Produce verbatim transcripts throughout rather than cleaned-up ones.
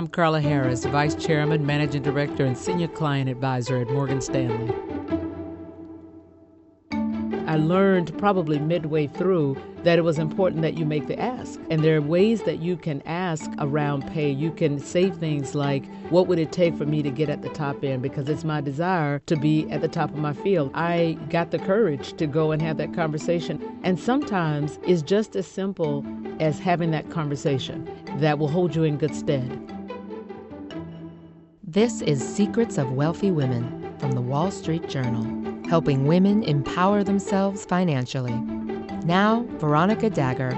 I'm Carla Harris, Vice Chairman, Managing Director, and Senior Client Advisor at Morgan Stanley. I learned probably midway through that it was important that you make the ask. And there are ways that you can ask around pay. You can say things like, what would it take for me to get at the top end? Because it's my desire to be at the top of my field. I got the courage to go and have that conversation. And sometimes it's just as simple as having that conversation that will hold you in good stead. This is Secrets of Wealthy Women from the Wall Street Journal. Helping women empower themselves financially. Now, Veronica Dagger.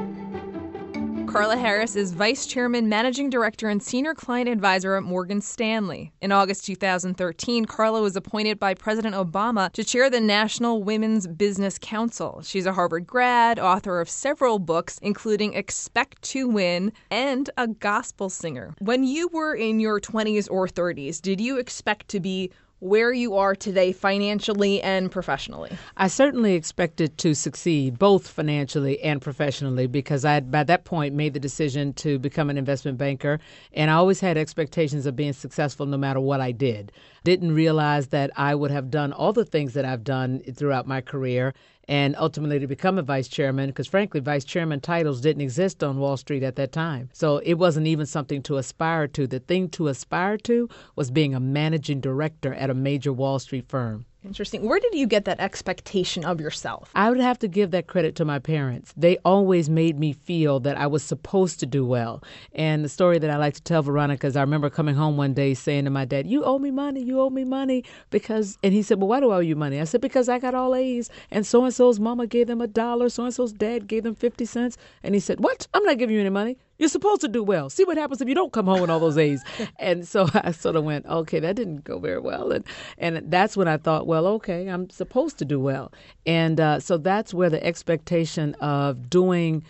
Carla Harris is Vice Chairman, Managing Director, and Senior Client Advisor at Morgan Stanley. In August two thousand thirteen, Carla was appointed by President Obama to chair the National Women's Business Council. She's a Harvard grad, author of several books, including Expect to Win, and a gospel singer. When you were in your twenties or thirties, did you expect to be where you are today financially and professionally? I certainly expected to succeed both financially and professionally because I had, by that point, made the decision to become an investment banker, and I always had expectations of being successful no matter what I did. Didn't realize that I would have done all the things that I've done throughout my career and ultimately to become a vice chairman, because frankly, vice chairman titles didn't exist on Wall Street at that time. So it wasn't even something to aspire to. The thing to aspire to was being a managing director at a major Wall Street firm. Interesting. Where did you get that expectation of yourself? I would have to give that credit to my parents. They always made me feel that I was supposed to do well. And the story that I like to tell, Veronica, is I remember coming home one day saying to my dad, you owe me money, you owe me money. because. And he said, well, why do I owe you money? I said, because I got all A's. And so-and-so's mama gave them a dollar. So-and-so's dad gave them fifty cents. And he said, what? I'm not giving you any money. You're supposed to do well. See what happens if you don't come home with all those A's. And so I sort of went, okay, that didn't go very well. And and that's when I thought, well, okay, I'm supposed to do well. And uh, so that's where the expectation of doing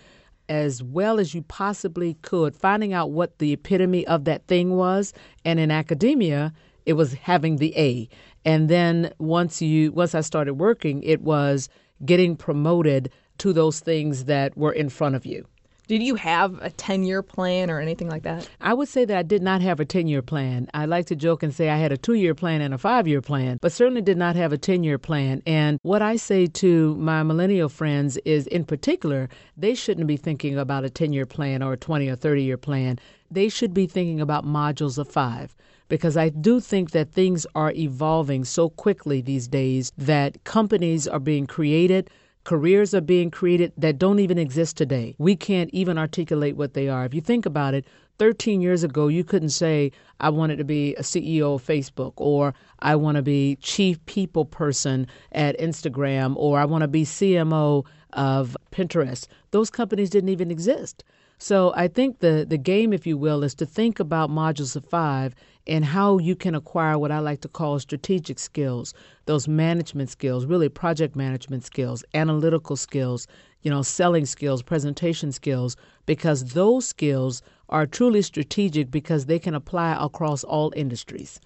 as well as you possibly could, finding out what the epitome of that thing was. And in academia, it was having the A. And then once you, once I started working, it was getting promoted to those things that were in front of you. Did you have a ten-year plan or anything like that? I would say that I did not have a ten-year plan. I like to joke and say I had a two-year plan and a five-year plan, but certainly did not have a ten-year plan. And what I say to my millennial friends is, in particular, they shouldn't be thinking about a ten-year plan or a twenty- or thirty-year plan. They should be thinking about modules of five, because I do think that things are evolving so quickly these days that companies are being created, careers are being created that don't even exist today. We can't even articulate what they are. If you think about it, thirteen years ago, you couldn't say, I wanted to be a C E O of Facebook, or I want to be chief people person at Instagram, or I want to be C M O of Pinterest. Those companies didn't even exist. So I think the, the game, if you will, is to think about modules of five and how you can acquire what I like to call strategic skills, those management skills, really project management skills, analytical skills, you know, selling skills, presentation skills, because those skills are truly strategic because they can apply across all industries.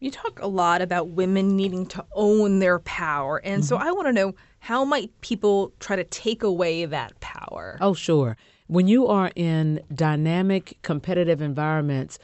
You talk a lot about women needing to own their power. And mm-hmm. so I want to know, how might people try to take away that power? Oh, sure. When you are in dynamic, competitive environments,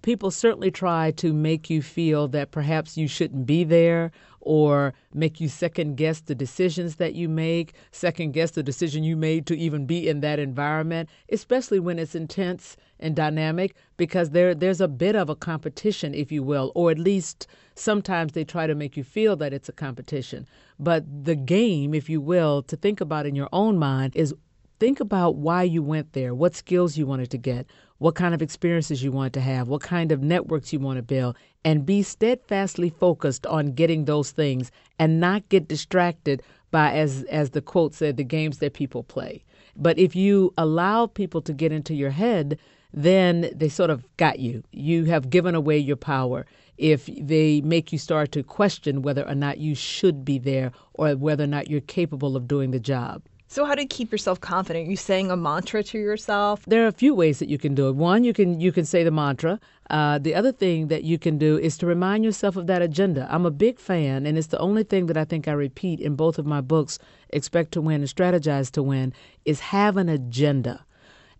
people certainly try to make you feel that perhaps you shouldn't be there, or make you second-guess the decisions that you make, second-guess the decision you made to even be in that environment, especially when it's intense and dynamic, because there there's a bit of a competition, if you will, or at least sometimes they try to make you feel that it's a competition. But the game, if you will, to think about in your own mind is, think about why you went there, what skills you wanted to get, what kind of experiences you wanted to have, what kind of networks you want to build, and be steadfastly focused on getting those things and not get distracted by, as as the quote said, the games that people play. But if you allow people to get into your head, then they sort of got you. You have given away your power. If they make you start to question whether or not you should be there or whether or not you're capable of doing the job. So how do you keep yourself confident? Are you saying a mantra to yourself? There are a few ways that you can do it. One, you can you can say the mantra. Uh, the other thing that you can do is to remind yourself of that agenda. I'm a big fan, and it's the only thing that I think I repeat in both of my books, Expect to Win and Strategize to Win, is have an agenda.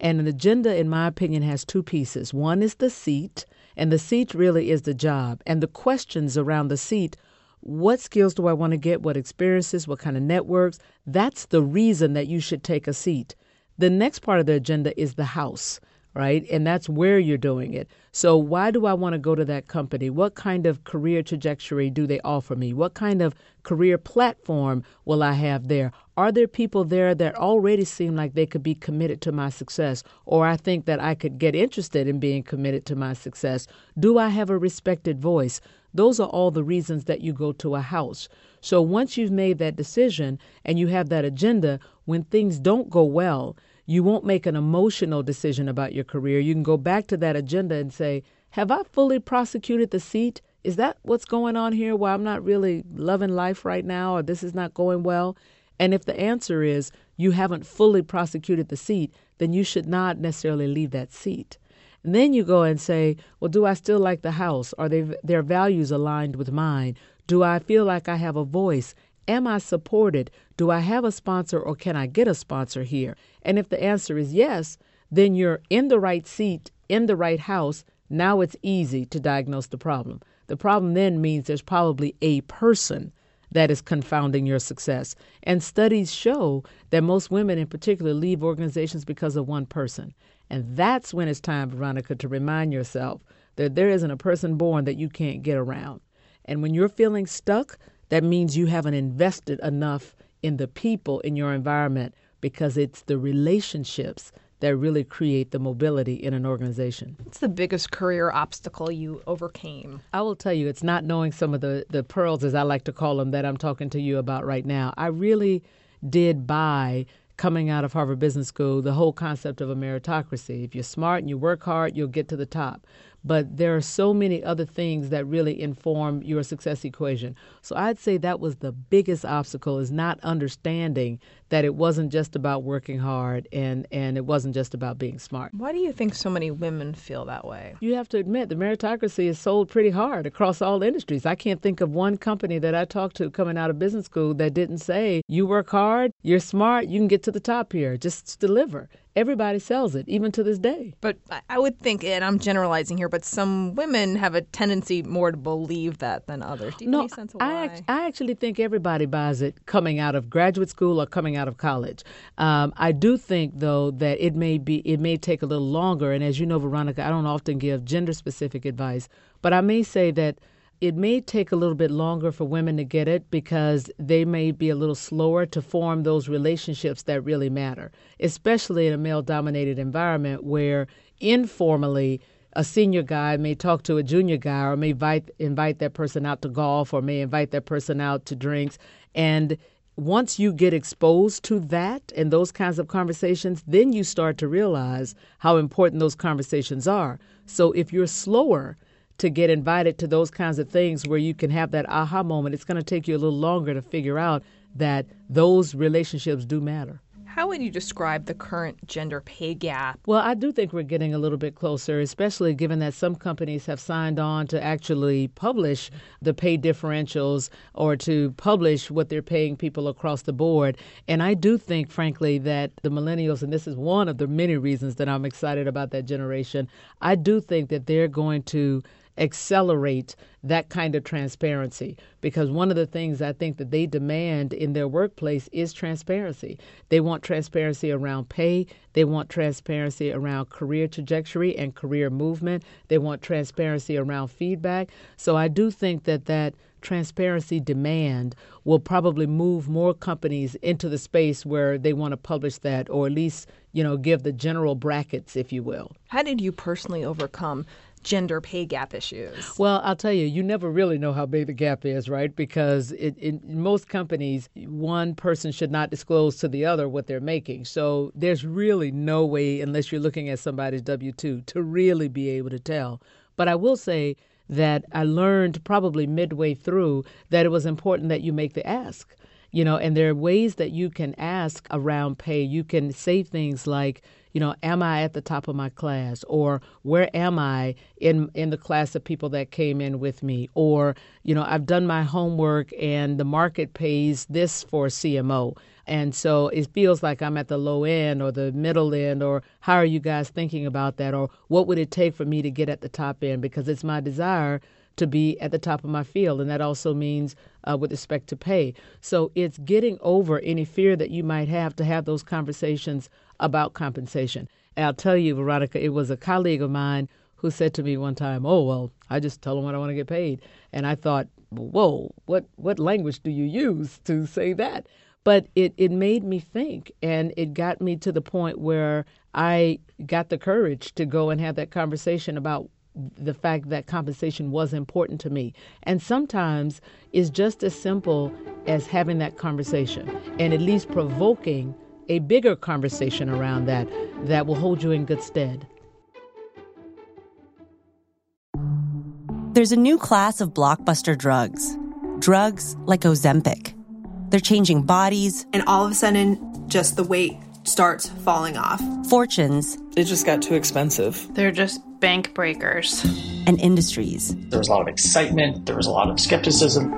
And an agenda, in my opinion, has two pieces. One is the seat, and the seat really is the job. And the questions around the seat, what skills do I want to get, what experiences, what kind of networks? That's the reason that you should take a seat. The next part of the agenda is the house, right? And that's where you're doing it. So why do I want to go to that company? What kind of career trajectory do they offer me? What kind of career platform will I have there? Are there people there that already seem like they could be committed to my success? Or I think that I could get interested in being committed to my success? Do I have a respected voice? Those are all the reasons that you go to a house. So once you've made that decision and you have that agenda, when things don't go well, you won't make an emotional decision about your career. You can go back to that agenda and say, have I fully prosecuted the seat? Is that what's going on here? Well, I'm not really loving life right now, or this is not going well. And if the answer is you haven't fully prosecuted the seat, then you should not necessarily leave that seat. And then you go and say, well, do I still like the house? Are they, their values aligned with mine? Do I feel like I have a voice? Am I supported? Do I have a sponsor, or can I get a sponsor here? And if the answer is yes, then you're in the right seat, in the right house. Now it's easy to diagnose the problem. The problem then means there's probably a person that is confounding your success. And studies show that most women in particular leave organizations because of one person. And that's when it's time, Veronica, to remind yourself that there isn't a person born that you can't get around. And when you're feeling stuck, that means you haven't invested enough in the people in your environment, because it's the relationships that really create the mobility in an organization. What's the biggest career obstacle you overcame? I will tell you, it's not knowing some of the, the pearls, as I like to call them, that I'm talking to you about right now. I really did buy, coming out of Harvard Business School, the whole concept of a meritocracy. If you're smart and you work hard, you'll get to the top. But there are so many other things that really inform your success equation. So I'd say that was the biggest obstacle, is not understanding that it wasn't just about working hard and, and it wasn't just about being smart. Why do you think so many women feel that way? You have to admit, the meritocracy is sold pretty hard across all industries. I can't think of one company that I talked to coming out of business school that didn't say, you work hard, you're smart, you can get to the top here, just deliver. Everybody sells it, even to this day. But I would think, and I'm generalizing here, but some women have a tendency more to believe that than others. Do you no, have any sense of why? I, act- I actually think everybody buys it coming out of graduate school or coming out of college. Um, I do think, though, that it may be it may take a little longer. And as you know, Veronica, I don't often give gender-specific advice, but I may say that it may take a little bit longer for women to get it because they may be a little slower to form those relationships that really matter, especially in a male-dominated environment where informally a senior guy may talk to a junior guy, or may invite, invite that person out to golf, or may invite that person out to drinks. And once you get exposed to that and those kinds of conversations, then you start to realize how important those conversations are. So if you're slower to get invited to those kinds of things where you can have that aha moment, it's going to take you a little longer to figure out that those relationships do matter. How would you describe the current gender pay gap? Well, I do think we're getting a little bit closer, especially given that some companies have signed on to actually publish the pay differentials or to publish what they're paying people across the board. And I do think, frankly, that the millennials, and this is one of the many reasons that I'm excited about that generation, I do think that they're going to accelerate that kind of transparency, because one of the things I think that they demand in their workplace is transparency. They want transparency around pay. They want transparency around career trajectory and career movement. They want transparency around feedback. So I do think that that transparency demand will probably move more companies into the space where they want to publish that, or at least, you know, give the general brackets, if you will. How did you personally overcome gender pay gap issues? Well, I'll tell you, you never really know how big the gap is, right? Because it, in most companies, one person should not disclose to the other what they're making. So there's really no way, unless you're looking at somebody's W two, to really be able to tell. But I will say that I learned probably midway through that it was important that you make the ask. you know, and there are ways that you can ask around pay. You can say things like, you know, am I at the top of my class? Or where am I in in the class of people that came in with me? Or, you know, I've done my homework and the market pays this for C M O. And so it feels like I'm at the low end or the middle end, or how are you guys thinking about that? Or what would it take for me to get at the top end? Because it's my desire to be at the top of my field. And that also means uh, with respect to pay. So it's getting over any fear that you might have to have those conversations about compensation. And I'll tell you, Veronica, it was a colleague of mine who said to me one time, oh, well, I just tell them what I want to get paid. And I thought, whoa, what, what language do you use to say that? But it, it made me think, and it got me to the point where I got the courage to go and have that conversation about the fact that compensation was important to me. And sometimes it's just as simple as having that conversation and at least provoking a bigger conversation around that that will hold you in good stead. There's a new class of blockbuster drugs, drugs like Ozempic. They're changing bodies. And all of a sudden, just the weight starts falling off. Fortunes. It just got too expensive. They're just bank breakers. And industries. There was a lot of excitement. There was a lot of skepticism.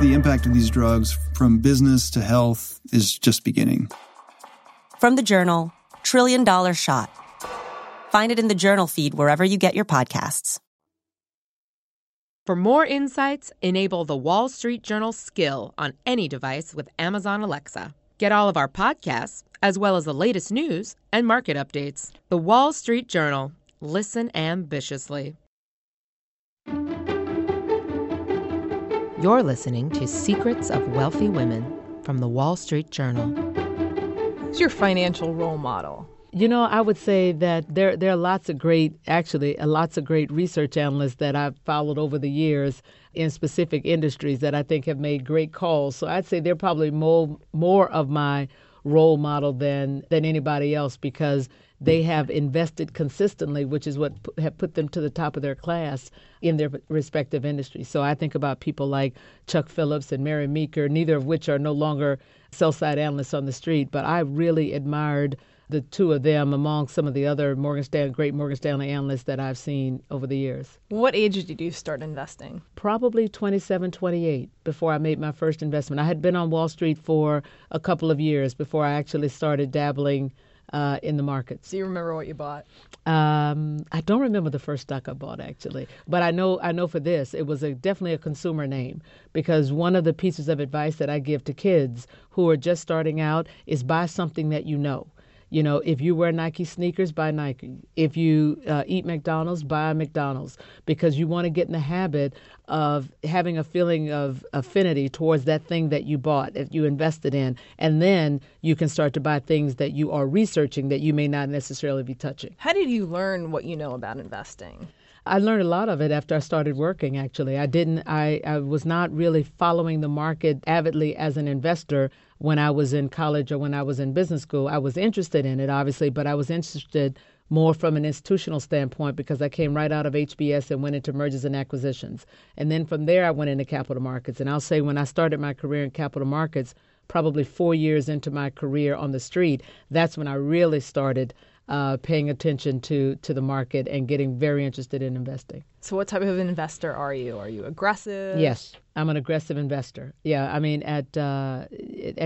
The impact of these drugs, from business to health, is just beginning. From the Journal, Trillion Dollar Shot. Find it in the Journal feed wherever you get your podcasts. For more insights, enable the Wall Street Journal skill on any device with Amazon Alexa. Get all of our podcasts, as well as the latest news and market updates. The Wall Street Journal. Listen ambitiously. You're listening to Secrets of Wealthy Women from the Wall Street Journal. Who's your financial role model? You know, I would say that there there are lots of great, actually, lots of great research analysts that I've followed over the years in specific industries that I think have made great calls. So I'd say they're probably more more of my role model than than anybody else, because they have invested consistently, which is what p- have put them to the top of their class in their respective industries. So I think about people like Chuck Phillips and Mary Meeker, neither of which are no longer sell-side analysts on the street, but I really admired the two of them among some of the other Morgan Stanley, great Morgan Stanley analysts that I've seen over the years. What age did you start investing? Probably twenty-seven, twenty-eight, before I made my first investment. I had been on Wall Street for a couple of years before I actually started dabbling Uh, in the markets. Do you remember what you bought? Um, I don't remember the first stock I bought, actually. But I know I know for this, it was a, definitely a consumer name, because one of the pieces of advice that I give to kids who are just starting out is buy something that you know. You know, if you wear Nike sneakers, buy Nike. If you uh, eat McDonald's, buy McDonald's, because you want to get in the habit of having a feeling of affinity towards that thing that you bought, that you invested in. And then you can start to buy things that you are researching that you may not necessarily be touching. How did you learn what you know about investing? I learned a lot of it after I started working, actually. I didn't, I, I was not really following the market avidly as an investor when I was in college or when I was in business school. I was interested in it, obviously, but I was interested more from an institutional standpoint, because I came right out of H B S and went into mergers and acquisitions. And then from there, I went into capital markets. And I'll say when I started my career in capital markets, probably four years into my career on the street, that's when I really started Uh, paying attention to, to the market and getting very interested in investing. So what type of investor are you? Are you aggressive? Yes, I'm an aggressive investor. Yeah, I mean, at uh,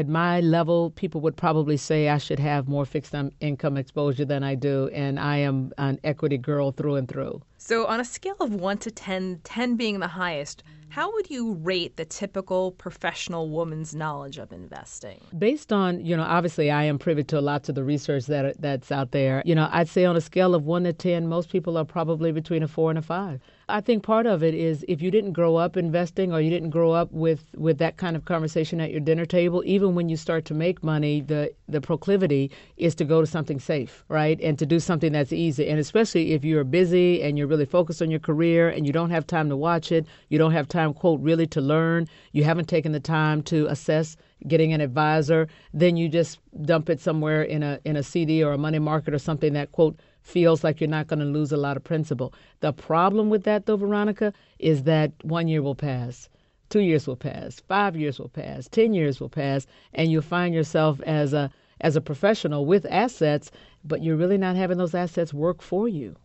at my level, people would probably say I should have more fixed income exposure than I do, and I am an equity girl through and through. So on a scale of one to ten, ten being the highest, how would you rate the typical professional woman's knowledge of investing? Based on, you know, obviously I am privy to a lot of the research that that's out there. You know, I'd say on a scale of one to ten, most people are probably between a four and a five. I think part of it is if you didn't grow up investing, or you didn't grow up with, with that kind of conversation at your dinner table, even when you start to make money, the, the proclivity is to go to something safe, right? And to do something that's easy. And especially if you're busy and you're really focused on your career and you don't have time to watch it, you don't have time, quote, really to learn, you haven't taken the time to assess getting an advisor, then you just dump it somewhere in a in a C D or a money market or something that, quote, feels like you're not going to lose a lot of principal. The problem with that, though, Veronica, is that one year will pass. Two years will pass, five years will pass, ten years will pass, and you'll find yourself as a as a professional with assets, but you're really not having those assets work for you.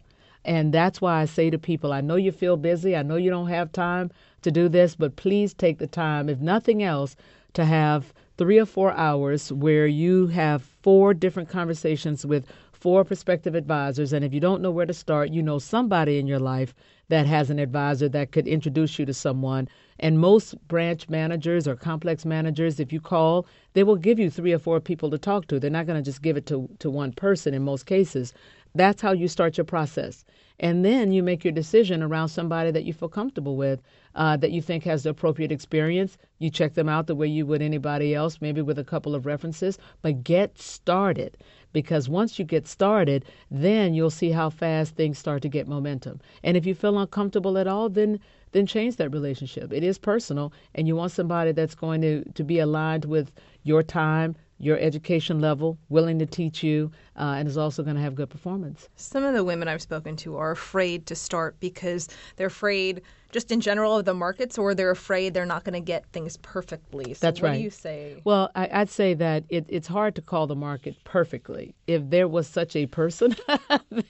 And that's why I say to people, I know you feel busy, I know you don't have time to do this, but please take the time, if nothing else, to have three or four hours where you have four different conversations with four prospective advisors. And if you don't know where to start, you know somebody in your life that has an advisor that could introduce you to someone. And most branch managers or complex managers, if you call, they will give you three or four people to talk to. They're not going to just give it to, to one person in most cases. That's how you start your process. And then you make your decision around somebody that you feel comfortable with, uh, that you think has the appropriate experience. You check them out the way you would anybody else, maybe with a couple of references, but get started. Because once you get started, then you'll see how fast things start to get momentum. And if you feel uncomfortable at all, then then change that relationship. It is personal, and you want somebody that's going to, to be aligned with your time, your education level, willing to teach you, uh, and is also going to have good performance. Some of the women I've spoken to are afraid to start because they're afraid just in general of the markets, or they're afraid they're not going to get things perfectly. So that's right. What do you say? Well, I, I'd say that it, it's hard to call the market perfectly. If there was such a person,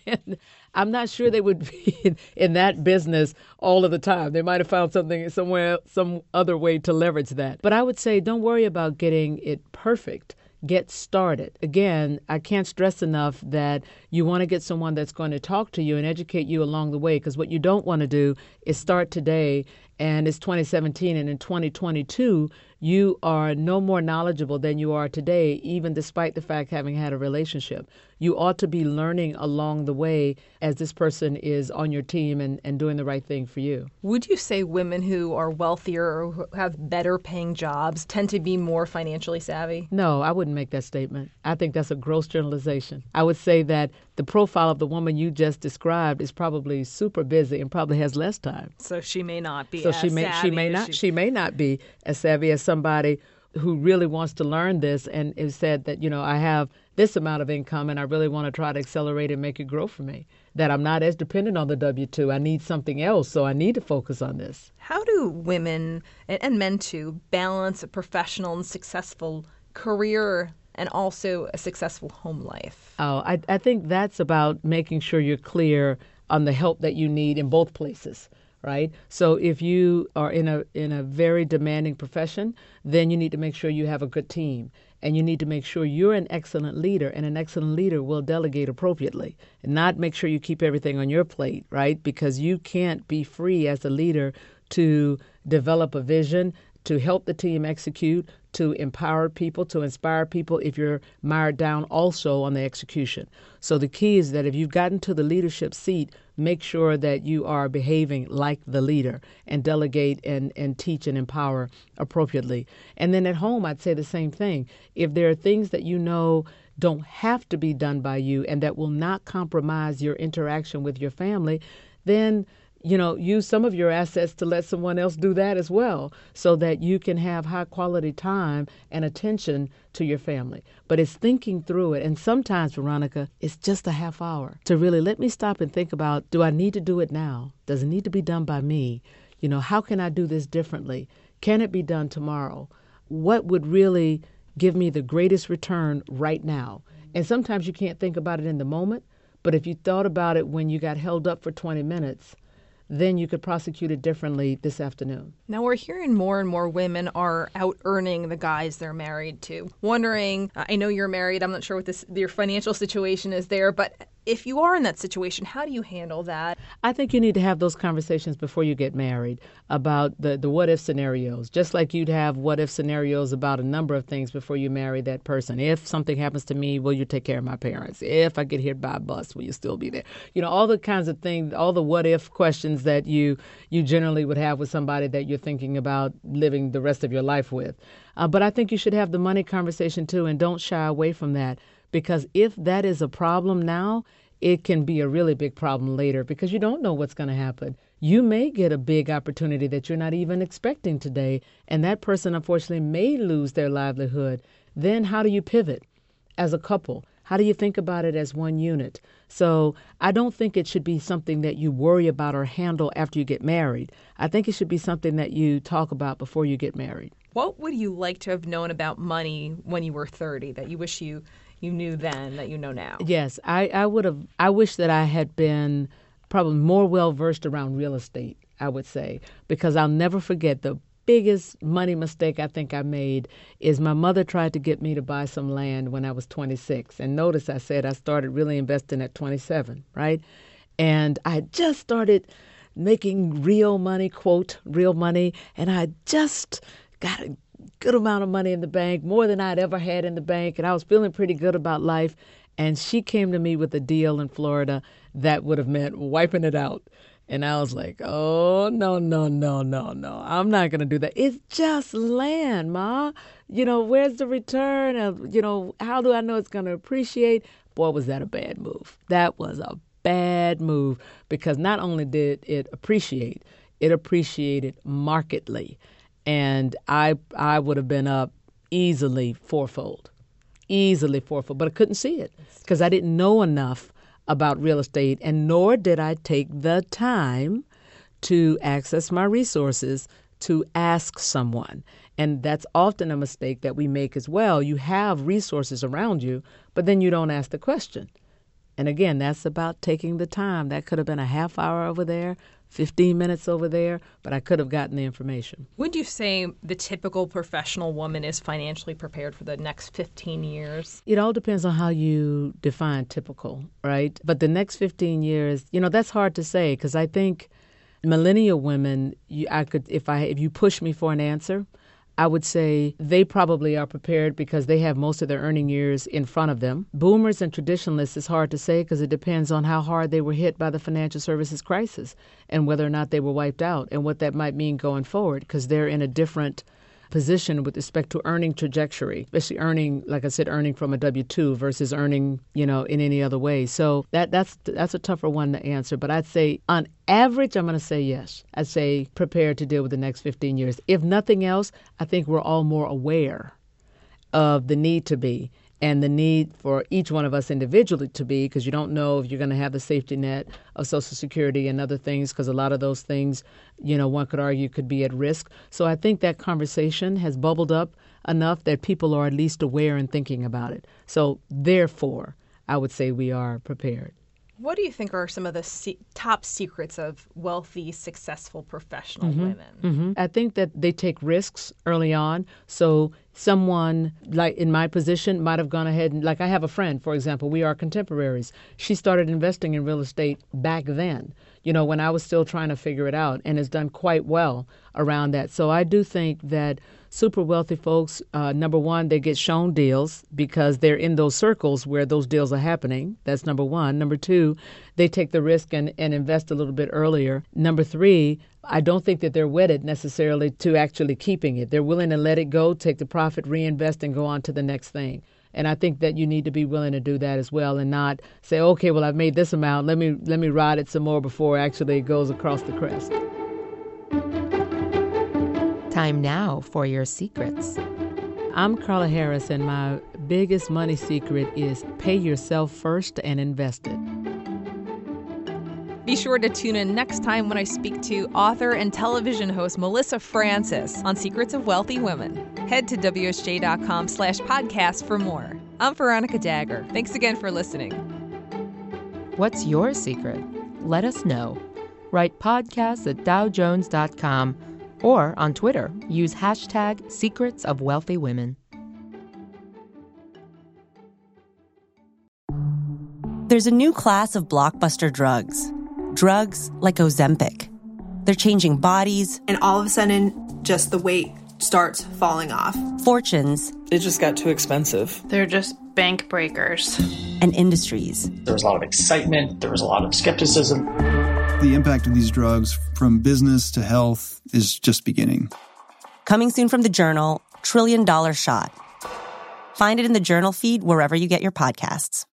then I'm not sure they would be in, in that business all of the time. They might have found something somewhere, some other way to leverage that. But I would say don't worry about getting it perfect. Get started. Again, I can't stress enough that you want to get someone that's going to talk to you and educate you along the way, because what you don't want to do is start today and it's twenty seventeen and in twenty twenty-two, you are no more knowledgeable than you are today, even despite the fact having had a relationship. You ought to be learning along the way as this person is on your team and, and doing the right thing for you. Would you say women who are wealthier or who have better paying jobs tend to be more financially savvy? No, I wouldn't make that statement. I think that's a gross generalization. I would say that the profile of the woman you just described is probably super busy and probably has less time. So she may not be so as she may, savvy. She may, not, she... she may not be as savvy as somebody who really wants to learn this and is said that, you know, I have this amount of income and I really want to try to accelerate and make it grow for me, that I'm not as dependent on the W two. I need something else, so I need to focus on this. How do women and men too balance a professional and successful career and also a successful home life? Oh, I, I think that's about making sure you're clear on the help that you need in both places, right? So if you are in a in a very demanding profession, then you need to make sure you have a good team. And you need to make sure you're an excellent leader, and an excellent leader will delegate appropriately and not make sure you keep everything on your plate, right? Because you can't be free as a leader to develop a vision, to help the team execute, to empower people, to inspire people if you're mired down also on the execution. So the key is that if you've gotten to the leadership seat, make sure that you are behaving like the leader and delegate and, and teach and empower appropriately. And then at home, I'd say the same thing. If there are things that you know don't have to be done by you and that will not compromise your interaction with your family, then you know, use some of your assets to let someone else do that as well so that you can have high quality time and attention to your family. But it's thinking through it. And sometimes, Veronica, it's just a half hour to really let me stop and think about, do I need to do it now? Does it need to be done by me? You know, how can I do this differently? Can it be done tomorrow? What would really give me the greatest return right now? And sometimes you can't think about it in the moment, but if you thought about it when you got held up for twenty minutes, then you could prosecute it differently this afternoon. Now we're hearing more and more women are out earning the guys they're married to. Wondering, I know you're married, I'm not sure what this, your financial situation is there, but if you are in that situation, how do you handle that? I think you need to have those conversations before you get married about the, the what-if scenarios, just like you'd have what-if scenarios about a number of things before you marry that person. If something happens to me, will you take care of my parents? If I get hit by a bus, will you still be there? You know, all the kinds of things, all the what-if questions that you you generally would have with somebody that you're thinking about living the rest of your life with. Uh, but I think you should have the money conversation too, and don't shy away from that, because if that is a problem now, it can be a really big problem later because you don't know what's going to happen. You may get a big opportunity that you're not even expecting today, and that person unfortunately may lose their livelihood. Then how do you pivot as a couple? How do you think about it as one unit? So I don't think it should be something that you worry about or handle after you get married. I think it should be something that you talk about before you get married. What would you like to have known about money when you were thirty that you wish you, you knew then that you know now? Yes, I, I would have. I wish that I had been probably more well-versed around real estate, I would say, because I'll never forget the biggest money mistake I think I made is my mother tried to get me to buy some land when I was twenty-six. And notice I said I started really investing at twenty-seven, right? And I just started making real money, quote, real money. And I just got a good amount of money in the bank, more than I'd ever had in the bank. And I was feeling pretty good about life. And she came to me with a deal in Florida that would have meant wiping it out. And I was like, oh, no, no, no, no, no. I'm not going to do that. It's just land, Ma. You know, where's the return? Of, you know, how do I know it's going to appreciate? Boy, was that a bad move. That was a bad move because not only did it appreciate, it appreciated markedly. And I I would have been up easily fourfold, easily fourfold. But I couldn't see it because I didn't know enough about real estate, and nor did I take the time to access my resources to ask someone. And that's often a mistake that we make as well. You have resources around you, but then you don't ask the question. And again, that's about taking the time. That could have been a half hour over there, fifteen minutes over there, but I could have gotten the information. Would you say the typical professional woman is financially prepared for the next fifteen years? It all depends on how you define typical, right? But the next fifteen years, you know, that's hard to say because I think millennial women, you, I could, if I, if you push me for an answer, I would say they probably are prepared because they have most of their earning years in front of them. Boomers and traditionalists is hard to say because it depends on how hard they were hit by the financial services crisis and whether or not they were wiped out and what that might mean going forward because they're in a different position with respect to earning trajectory, especially earning, like I said, earning from a W two versus earning, you know, in any other way. So that that's that's a tougher one to answer. But I'd say on average, I'm going to say yes. I'd say prepare to deal with the next fifteen years. If nothing else, I think we're all more aware of the need to be and the need for each one of us individually to be, because you don't know if you're going to have the safety net of Social Security and other things, because a lot of those things, you know, one could argue could be at risk. So I think that conversation has bubbled up enough that people are at least aware and thinking about it. So therefore, I would say we are prepared. What do you think are some of the se- top secrets of wealthy, successful professional mm-hmm. women? Mm-hmm. I think that they take risks early on. So someone like in my position might have gone ahead and, like I have a friend, for example, we are contemporaries. She started investing in real estate back then, you know, when I was still trying to figure it out, and has done quite well around that. So I do think that super wealthy folks, uh, number one, they get shown deals because they're in those circles where those deals are happening. That's number one. Number two, they take the risk and, and invest a little bit earlier. Number three, I don't think that they're wedded necessarily to actually keeping it. They're willing to let it go, take the profit, reinvest, and go on to the next thing. And I think that you need to be willing to do that as well and not say, okay, well, I've made this amount. Let me let me ride it some more before actually it goes across the crest. Time now for your secrets. I'm Carla Harris, and my biggest money secret is pay yourself first and invest it. Be sure to tune in next time when I speak to author and television host Melissa Francis on Secrets of Wealthy Women. Head to W S J dot com slash podcast for more. I'm Veronica Dagger. Thanks again for listening. What's your secret? Let us know. Write podcasts at Dow Jones dot com. Or on Twitter, use hashtag Secrets of Wealthy Women. There's a new class of blockbuster drugs. Drugs like Ozempic. They're changing bodies. And all of a sudden, just the weight starts falling off. Fortunes. It just got too expensive. They're just bank breakers. And industries. There was a lot of excitement. There was a lot of skepticism. The impact of these drugs from business to health is just beginning. Coming soon from the Journal, Trillion Dollar Shot. Find it in the Journal feed wherever you get your podcasts.